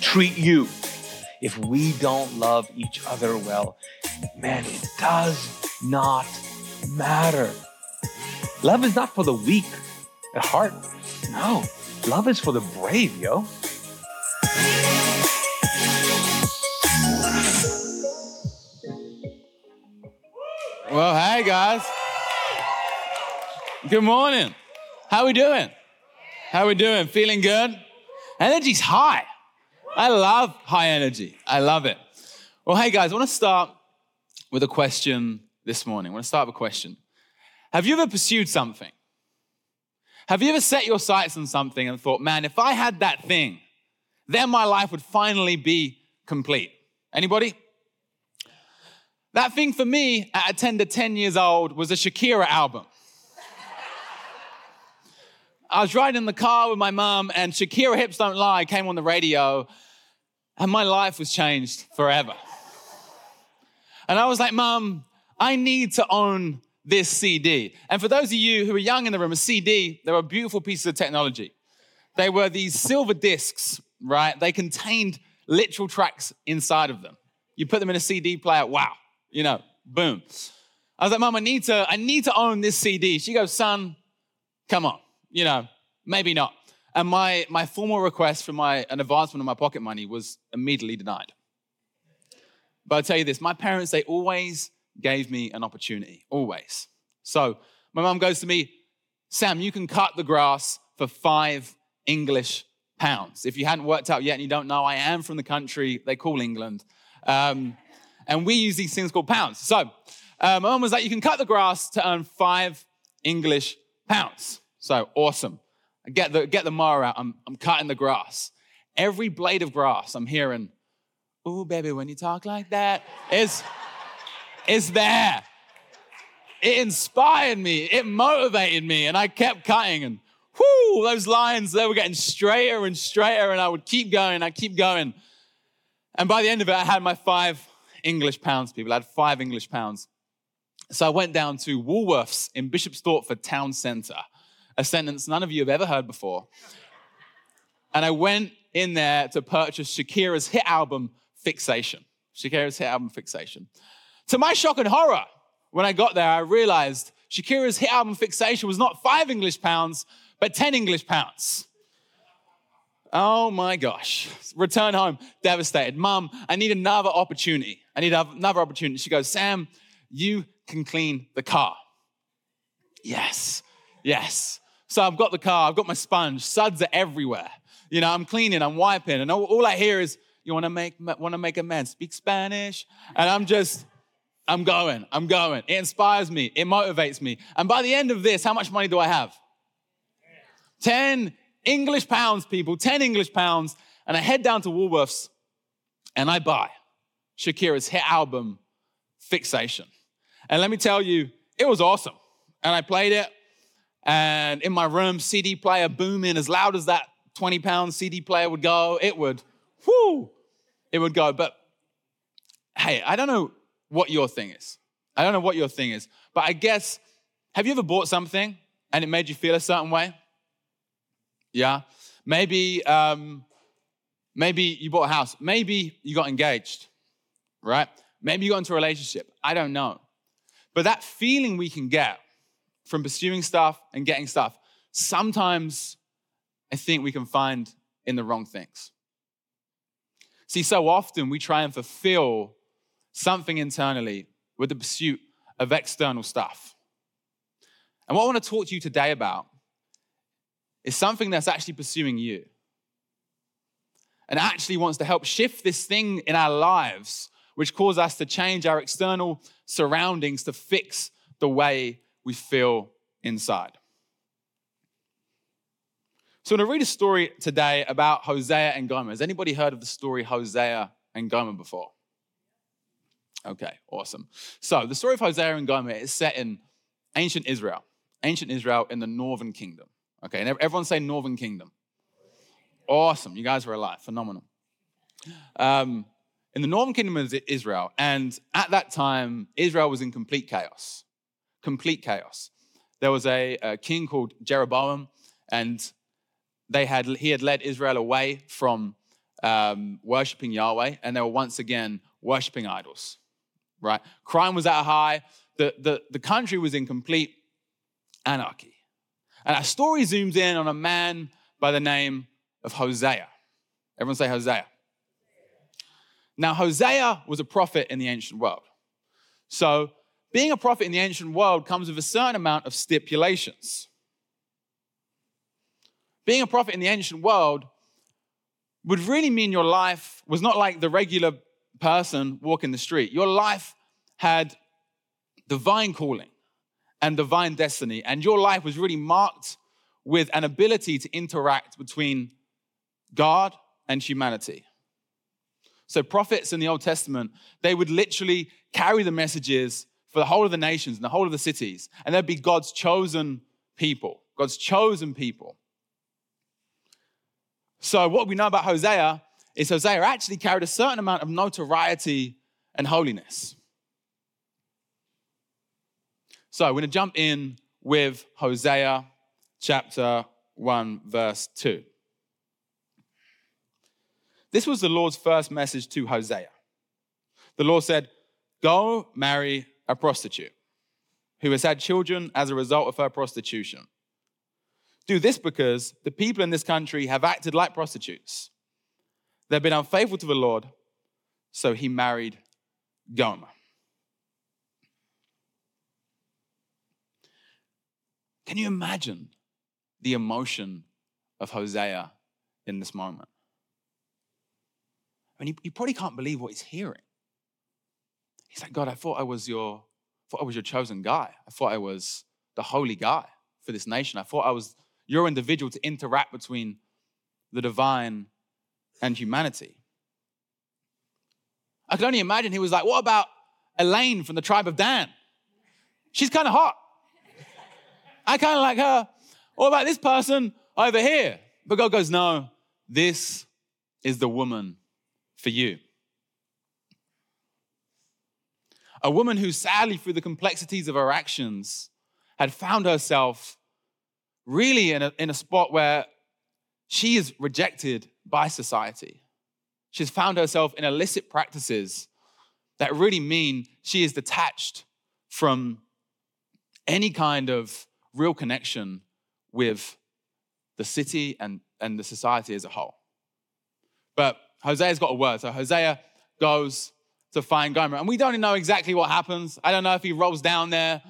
treat you. If we don't love each other well, man, it does not matter. Love is not for the weak at heart. No, love is for the brave, yo. Well, hey guys. Good morning. How we doing? Feeling good? Energy's high. I love high energy. I love it. Well, hey guys, I want to start with a question this morning. Have you ever pursued something? Have you ever set your sights on something and thought, man, if I had that thing, then my life would finally be complete? Anybody? That thing for me at a tender 10 years old was a Shakira album. I was riding in the car with my mum, and Shakira Hips Don't Lie came on the radio, and my life was changed forever. And I was like, Mum, I need to own this CD. And for those of you who are young in the room, a CD, they were beautiful pieces of technology. They were these silver discs, right? They contained literal tracks inside of them. You put them in a CD player, wow, you know, boom. I was like, Mum, I need to own this CD. She goes, son, come on. You know, maybe not. And my formal request for an advancement of my pocket money was immediately denied. But I'll tell you this, my parents, they always gave me an opportunity, always. So my mum goes to me, Sam, you can cut the grass for £5 English. If you hadn't worked out yet and you don't know, I am from the country they call England. And we use these things called pounds. So my mum was like, you can cut the grass to earn £5 English. So awesome. Get the mower out. I'm cutting the grass. Every blade of grass I'm hearing, ooh, baby, when you talk like that, is there. It inspired me. It motivated me. And I kept cutting. And whoo, those lines, they were getting straighter and straighter. And I would keep going. And by the end of it, I had my £5 English, people. I had £5 English. So I went down to Woolworths in Bishop's Thoughtford Town Center. A sentence none of you have ever heard before. And I went in there to purchase Shakira's hit album, Fixation. To my shock and horror, when I got there, I realized Shakira's hit album, Fixation, was not £5 English, but £10 English. Oh my gosh. Return home, devastated. Mum, I need another opportunity. She goes, Sam, you can clean the car. Yes. So I've got the car, I've got my sponge, suds are everywhere. You know, I'm cleaning, I'm wiping, and all I hear is, you want to make a man speak Spanish? And I'm going. It inspires me, it motivates me. And by the end of this, how much money do I have? 10 English pounds, people, 10 English pounds. And I head down to Woolworths, and I buy Shakira's hit album, Fixation. And let me tell you, it was awesome. And I played it. And in my room, CD player booming as loud as that 20-pound CD player would go. It would go. But hey, I don't know what your thing is. But I guess, have you ever bought something and it made you feel a certain way? Yeah. Maybe you bought a house. Maybe you got engaged, right? Maybe you got into a relationship. I don't know. But that feeling we can get from pursuing stuff and getting stuff, sometimes I think we can find in the wrong things. See, so often we try and fulfill something internally with the pursuit of external stuff. And what I want to talk to you today about is something that's actually pursuing you and actually wants to help shift this thing in our lives which causes us to change our external surroundings to fix the way we feel inside. So I'm going to read a story today about Hosea and Gomer. Has anybody heard of the story Hosea and Gomer before? Okay, awesome. So the story of Hosea and Gomer is set in ancient Israel in the northern kingdom. Okay, and everyone say northern kingdom. Awesome, you guys were alive, phenomenal. In the northern kingdom of Israel, and at that time, Israel was in complete chaos. There was a king called Jeroboam, and he had led Israel away from worshiping Yahweh, and they were once again worshiping idols, right? Crime was at a high. The country was in complete anarchy. And our story zooms in on a man by the name of Hosea. Everyone say Hosea. Now, Hosea was a prophet in the ancient world. So being a prophet in the ancient world comes with a certain amount of stipulations. Being a prophet in the ancient world would really mean your life was not like the regular person walking the street. Your life had divine calling and divine destiny, and your life was really marked with an ability to interact between God and humanity. So prophets in the Old Testament, they would literally carry the messages for the whole of the nations and the whole of the cities, and they'd be God's chosen people. So what we know about Hosea is Hosea actually carried a certain amount of notoriety and holiness. So we're going to jump in with Hosea chapter 1, verse 2. This was the Lord's first message to Hosea. The Lord said, "Go marry a prostitute who has had children as a result of her prostitution. Do this because the people in this country have acted like prostitutes. They've been unfaithful to the Lord," so he married Gomer. Can you imagine the emotion of Hosea in this moment? I mean, he probably can't believe what he's hearing. He's like, "God, I thought I was your chosen guy. I thought I was the holy guy for this nation. I thought I was your individual to interact between the divine and humanity." I can only imagine he was like, "What about Elaine from the tribe of Dan? She's kind of hot. I kind of like her. What about this person over here?" But God goes, "No, this is the woman for you." A woman who sadly, through the complexities of her actions, had found herself really in a spot where she is rejected by society. She's found herself in illicit practices that really mean she is detached from any kind of real connection with the city and the society as a whole. But Hosea's got a word. So Hosea goes to find Gomer. And we don't know exactly what happens. I don't know if he rolls down there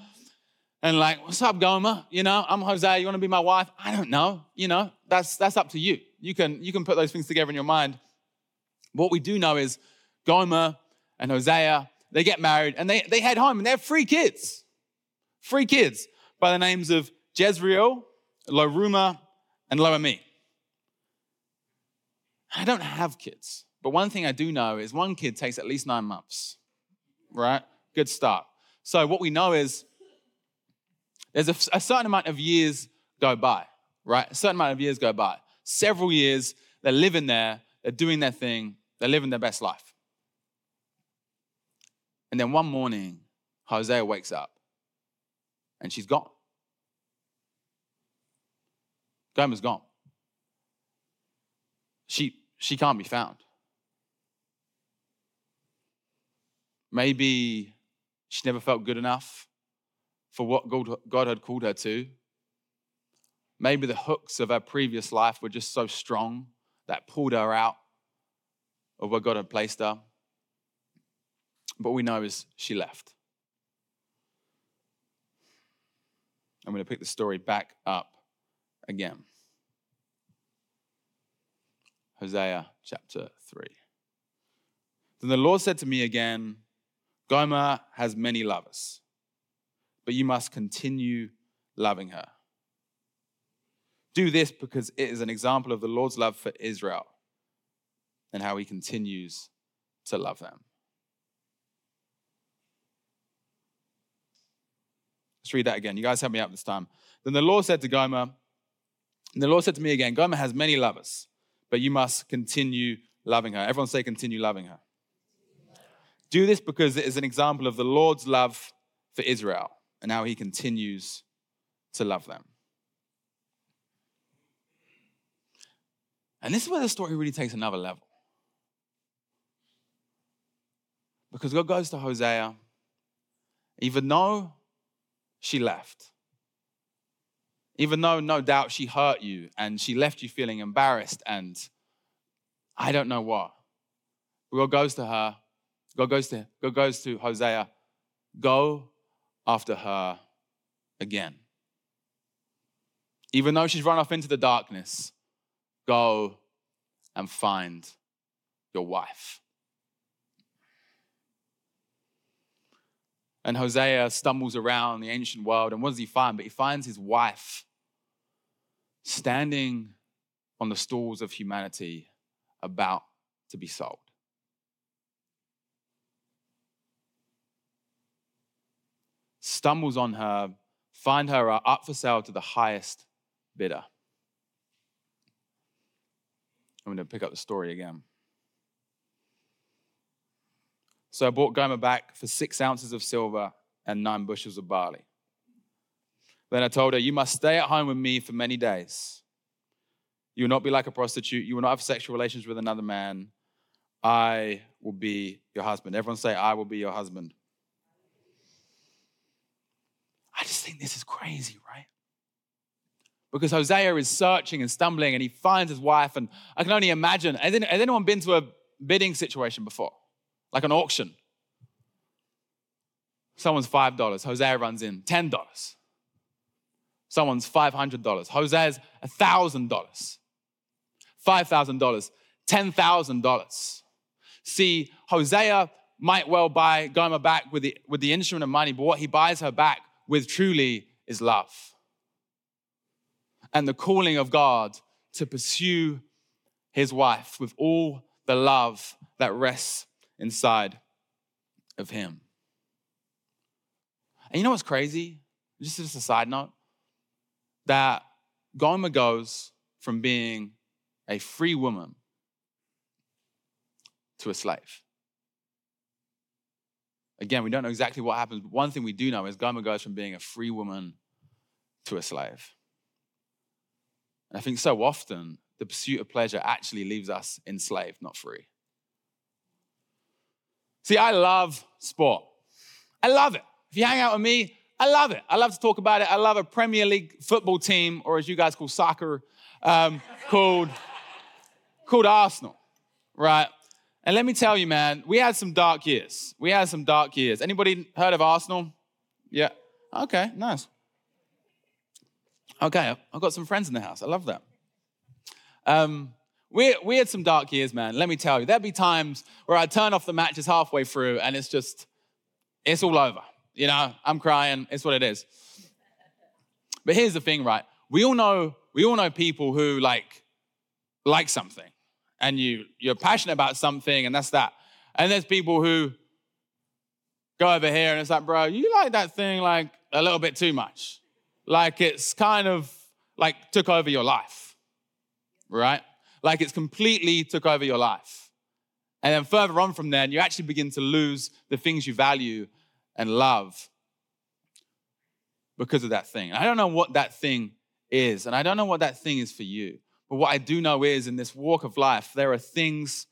and like, "What's up, Gomer? You know, I'm Hosea. You want to be my wife?" I don't know. You know, that's up to you. You can put those things together in your mind. What we do know is Gomer and Hosea, they get married and they head home, and they have three kids by the names of Jezreel, Lo-Ruhamah, and Lo-Ammi. I don't have kids, but one thing I do know is one kid takes at least 9 months, right? Good start. So what we know is there's a certain amount of years go by, right? A certain amount of years go by. Several years, they're living there, they're doing their thing, they're living their best life. And then one morning, Hosea wakes up and she's gone. Gomer's gone. She can't be found. Maybe she never felt good enough for what God had called her to. Maybe the hooks of her previous life were just so strong that pulled her out of where God had placed her. But what we know is she left. I'm going to pick the story back up again. Hosea chapter 3. Then the Lord said to me again, Gomer has many lovers, but you must continue loving her. Do this because it is an example of the Lord's love for Israel and how he continues to love them. Let's read that again. You guys help me out this time. Then the Lord said to Gomer, and the Lord said to me again, Gomer has many lovers, but you must continue loving her. Everyone say, continue loving her. Do this because it is an example of the Lord's love for Israel and how he continues to love them. And this is where the story really takes another level. Because God goes to Hosea, even though she left, even though no doubt she hurt you and she left you feeling embarrassed and I don't know what, but God goes to her, God goes to Hosea, go after her again. Even though she's run off into the darkness, go and find your wife. And Hosea stumbles around the ancient world, and what does he find? But he finds his wife standing on the stalls of humanity about to be sold. Stumbles on her, find her up for sale to the highest bidder. I'm going to pick up the story again. So I bought Gomer back for 6 ounces of silver and 9 bushels of barley. Then I told her, you must stay at home with me for many days. You will not be like a prostitute. You will not have sexual relations with another man. I will be your husband. Everyone say, I will be your husband. I just think this is crazy, right? Because Hosea is searching and stumbling and he finds his wife, and I can only imagine, has anyone been to a bidding situation before? Like an auction? Someone's $5, Hosea runs in, $10. Someone's $500, Hosea's $1,000, $5,000, $10,000. See, Hosea might well buy Gomer back with the instrument of money, but what he buys her back with truly is love. And the calling of God to pursue his wife with all the love that rests inside of him. And you know what's crazy? Just a side note, that Gomer goes from being a free woman to a slave. Again, we don't know exactly what happens, but one thing we do know is Gomer goes from being a free woman to a slave. I think so often, the pursuit of pleasure actually leaves us enslaved, not free. See, I love sport. I love it. If you hang out with me, I love it. I love to talk about it. I love a Premier League football team, or as you guys call soccer, called Arsenal, right? And let me tell you, man, we had some dark years. Anybody heard of Arsenal? Yeah. Okay, nice. Okay, I've got some friends in the house. I love that. We had some dark years, man. Let me tell you, there'd be times where I'd turn off the matches halfway through and it's all over. You know, I'm crying. It's what it is. But here's the thing, right? We all know people who like something, and you're passionate about something, and that's that. And there's people who go over here and it's like, bro, you like that thing like a little bit too much. Like it's kind of like took over your life, right? Like it's completely took over your life. And then further on from there, you actually begin to lose the things you value and love because of that thing. And I don't know what that thing is, and I don't know what that thing is for you. But what I do know is in this walk of life, there are things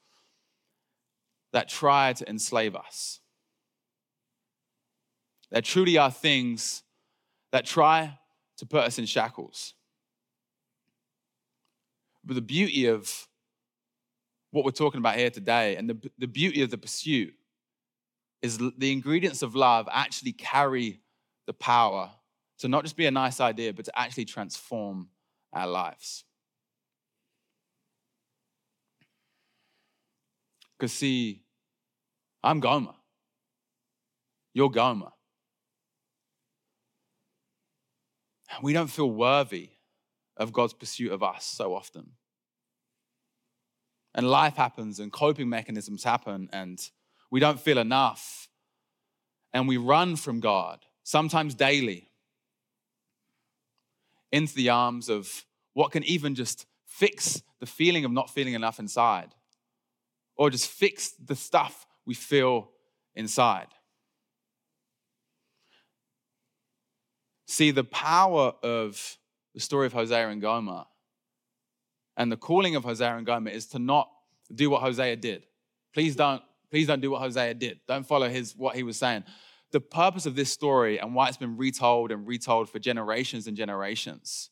that try to enslave us. There truly are things that try to put us in shackles. But the beauty of what we're talking about here today. And the beauty of the pursuit is the ingredients of love actually carry the power to not just be a nice idea, but to actually transform our lives. Because see, I'm Gomer. You're Gomer. We don't feel worthy of God's pursuit of us so often. And life happens and coping mechanisms happen and we don't feel enough. And we run from God, sometimes daily, into the arms of what can even just fix the feeling of not feeling enough inside, or just fix the stuff we feel inside. See, the power of the story of Hosea and Gomer and the calling of Hosea and Gomer is to not do what Hosea did. Please don't do what Hosea did. Don't follow what he was saying. The purpose of this story and why it's been retold and retold for generations and generations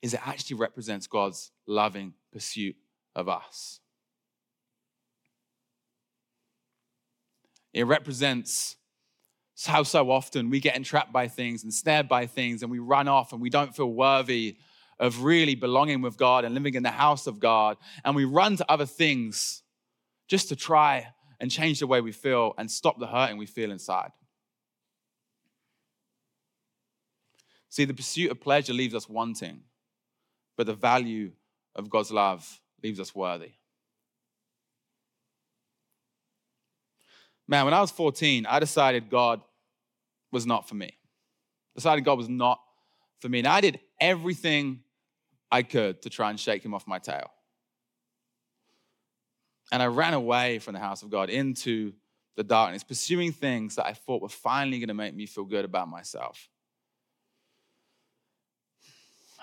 is it actually represents God's loving pursuit of us. It represents how so often we get entrapped by things and snared by things and we run off and we don't feel worthy of really belonging with God and living in the house of God, and we run to other things just to try and change the way we feel and stop the hurting we feel inside. See, the pursuit of pleasure leaves us wanting, but the value of God's love leaves us worthy. Man, when I was 14, I decided God was not for me. And I did everything I could to try and shake him off my tail. And I ran away from the house of God into the darkness, pursuing things that I thought were finally going to make me feel good about myself.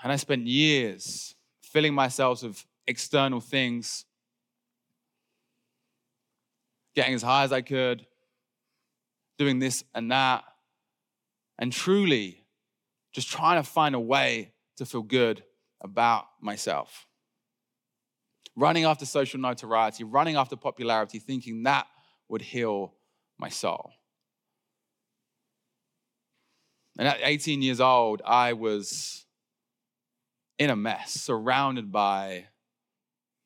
And I spent years filling myself with external things, getting as high as I could, doing this and that, and truly just trying to find a way to feel good about myself. Running after social notoriety, running after popularity, thinking that would heal my soul. And at 18 years old, I was in a mess, surrounded by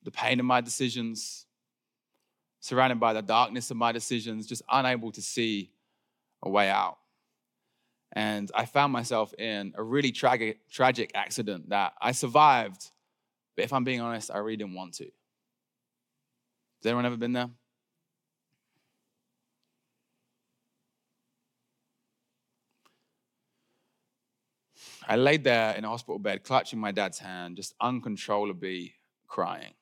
the pain of my decisions, surrounded by the darkness of my decisions, just unable to see a way out. And I found myself in a really tragic accident that I survived, but if I'm being honest, I really didn't want to. Has anyone ever been there? I laid there in a hospital bed, clutching my dad's hand, just uncontrollably crying.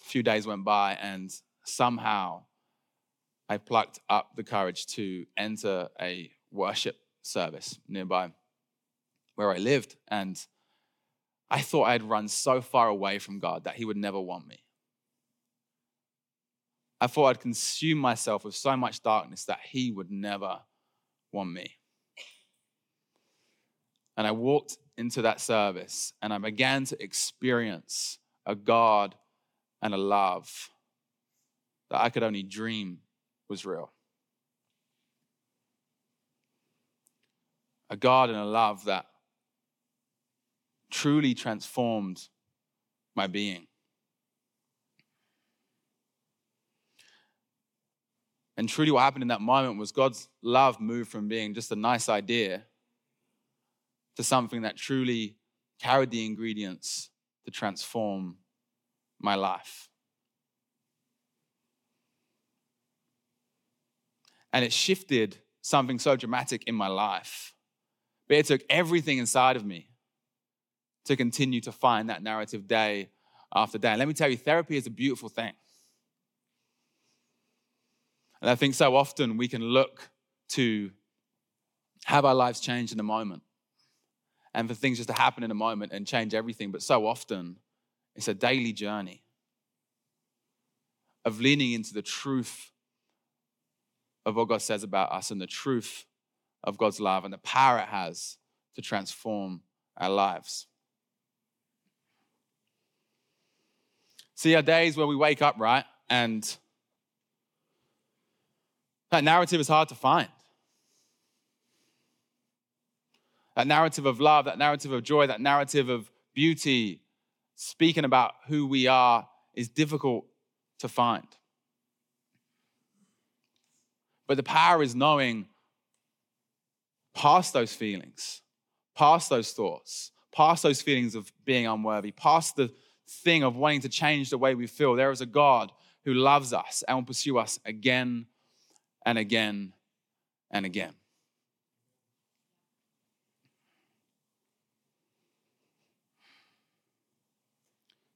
A few days went by, and somehow I plucked up the courage to enter a worship service nearby where I lived. And I thought I'd run so far away from God that he would never want me. I thought I'd consume myself with so much darkness that he would never want me. And I walked into that service and I began to experience a God and a love that I could only dream was real. A God and a love that truly transformed my being. And truly what happened in that moment was God's love moved from being just a nice idea to something that truly carried the ingredients to transform my life. And it shifted something so dramatic in my life, but it took everything inside of me to continue to find that narrative day after day. And let me tell you, therapy is a beautiful thing. And I think so often we can look to have our lives changed in a moment and for things just to happen in a moment and change everything. But so often it's a daily journey of leaning into the truth of what God says about us and the truth of God's love and the power it has to transform our lives. See, our days where we wake up, right, and that narrative is hard to find. That narrative of love, that narrative of joy, that narrative of beauty, speaking about who we are is difficult to find. But the power is knowing past those feelings, past those thoughts, past those feelings of being unworthy, past the thing of wanting to change the way we feel. There is a God who loves us and will pursue us again and again and again.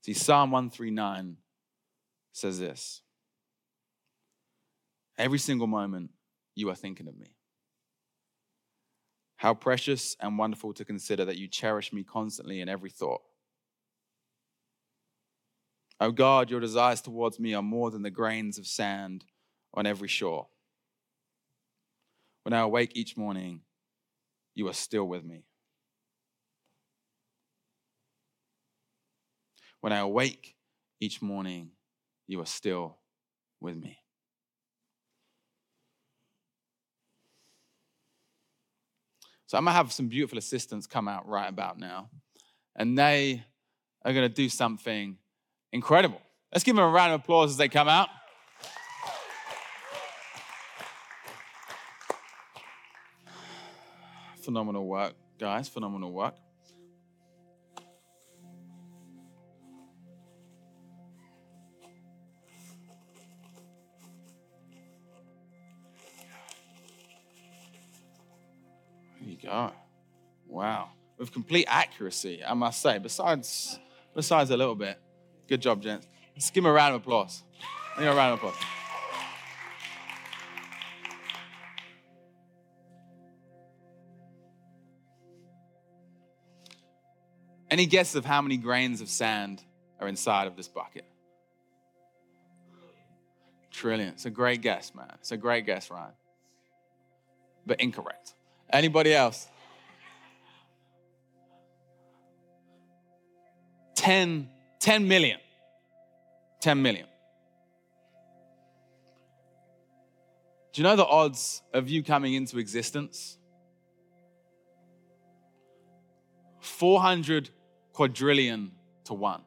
See, Psalm 139 says this: every single moment you are thinking of me. How precious and wonderful to consider that you cherish me constantly in every thought. O God, your desires towards me are more than the grains of sand on every shore. When I awake each morning, you are still with me. When I awake each morning, you are still with me. So I'm going to have some beautiful assistants come out right about now, and they are going to do something incredible. Let's give them a round of applause as they come out. Phenomenal work, guys, phenomenal work. Oh, wow. With complete accuracy, I must say, besides a little bit. Good job, gents. Let's give him a round of applause. Give him a round of applause. Any guesses of how many grains of sand are inside of this bucket? Trillion. It's a great guess, man. It's a great guess, Ryan. But incorrect. Anybody else? 10 million. 10 million. Do you know the odds of you coming into existence? 400 quadrillion to one.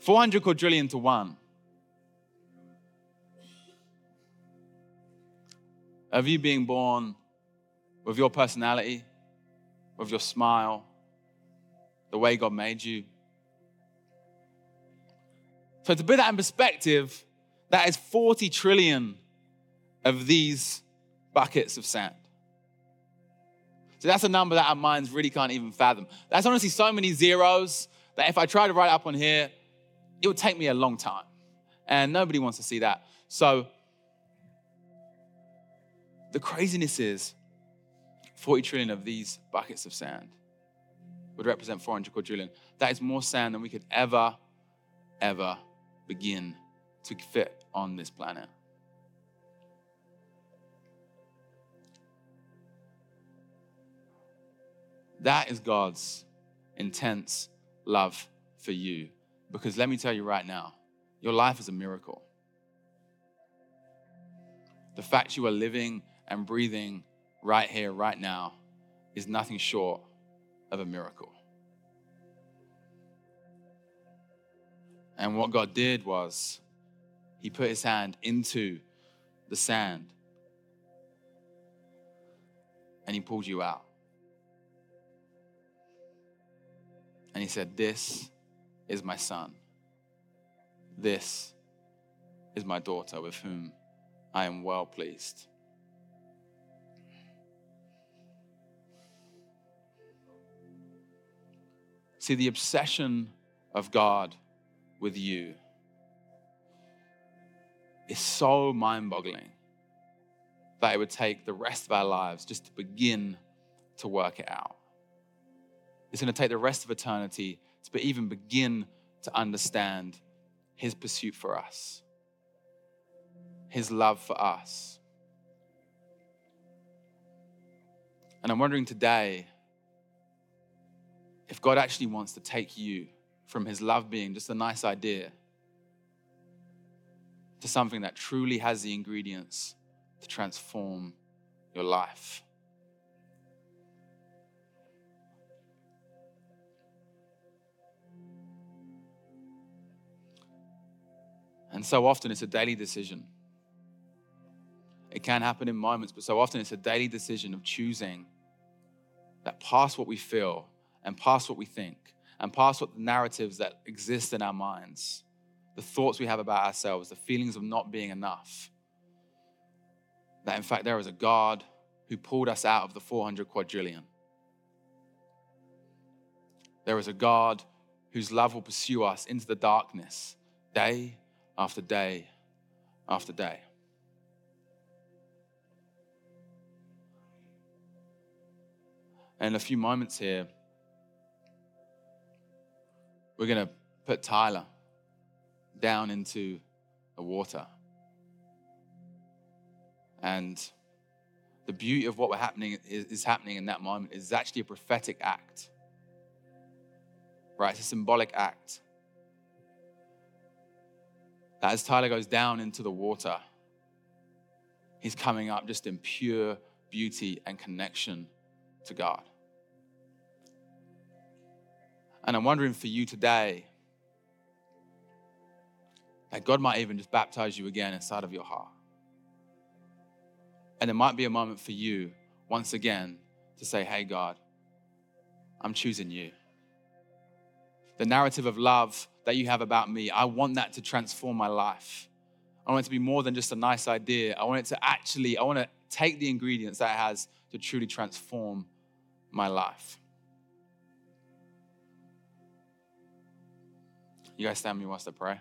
400 quadrillion to one. Of you being born with your personality, with your smile, the way God made you. So to put that in perspective, that is 40 trillion of these buckets of sand. So that's a number that our minds really can't even fathom. That's honestly so many zeros that if I try to write it up on here, it would take me a long time. And nobody wants to see that. So the craziness is 40 trillion of these buckets of sand would represent 400 quadrillion. That is more sand than we could ever, ever begin to fit on this planet. That is God's intense love for you. Because let me tell you right now, your life is a miracle. The fact you are living and breathing right here, right now, is nothing short of a miracle. And what God did was he put his hand into the sand and he pulled you out. And he said, this is my son. This is my daughter with whom I am well pleased. See, the obsession of God with you is so mind-boggling that it would take the rest of our lives just to begin to work it out. It's going to take the rest of eternity to even begin to understand his pursuit for us, his love for us. And I'm wondering today, if God actually wants to take you from his love being just a nice idea to something that truly has the ingredients to transform your life. And so often it's a daily decision. It can happen in moments, but so often it's a daily decision of choosing that past what we feel and past what we think and past what the narratives that exist in our minds, the thoughts we have about ourselves, the feelings of not being enough, that in fact there is a God who pulled us out of the 400 quadrillion. There is a God whose love will pursue us into the darkness day after day after day. And in a few moments here, we're going to put Tyler down into the water. And the beauty of what is happening in that moment is actually a prophetic act, right? It's a symbolic act. That as Tyler goes down into the water, he's coming up just in pure beauty and connection to God. And I'm wondering for you today that God might even just baptize you again inside of your heart. And there might be a moment for you once again to say, hey God, I'm choosing you. The narrative of love that you have about me, I want that to transform my life. I want it to be more than just a nice idea. I want to take the ingredients that it has to truly transform my life. You guys stand with me whilst I pray.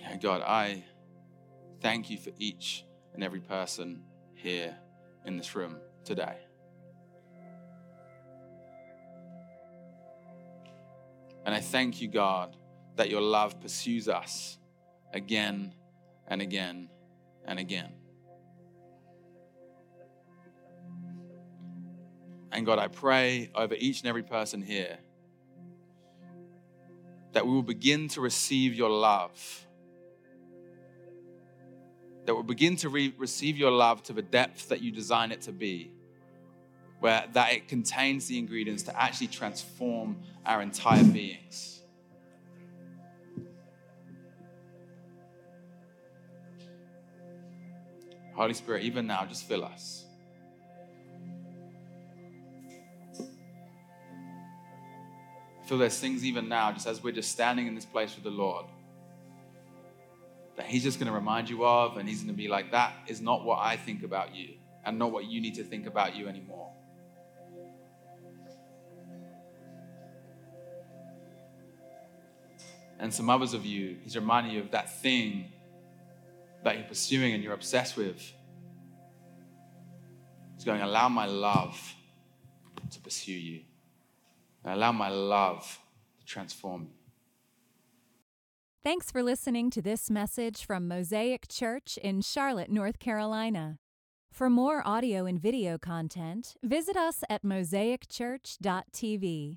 Yeah, God, I thank you for each and every person here in this room today. And I thank you, God, that your love pursues us again and again and again. And God, I pray over each and every person here that we will begin to receive your love, that we'll begin to receive your love to the depth that you design it to be, where that it contains the ingredients to actually transform our entire beings. Holy Spirit, even now, just fill us. Fill those things even now, just as we're just standing in this place with the Lord, that he's just going to remind you of, and he's going to be like, that is not what I think about you, and not what you need to think about you anymore. And some others of you, he's reminding you of that thing that you're pursuing and you're obsessed with. He's going, allow my love to pursue you. Allow my love to transform you. Thanks for listening to this message from Mosaic Church in Charlotte, North Carolina. For more audio and video content, visit us at mosaicchurch.tv.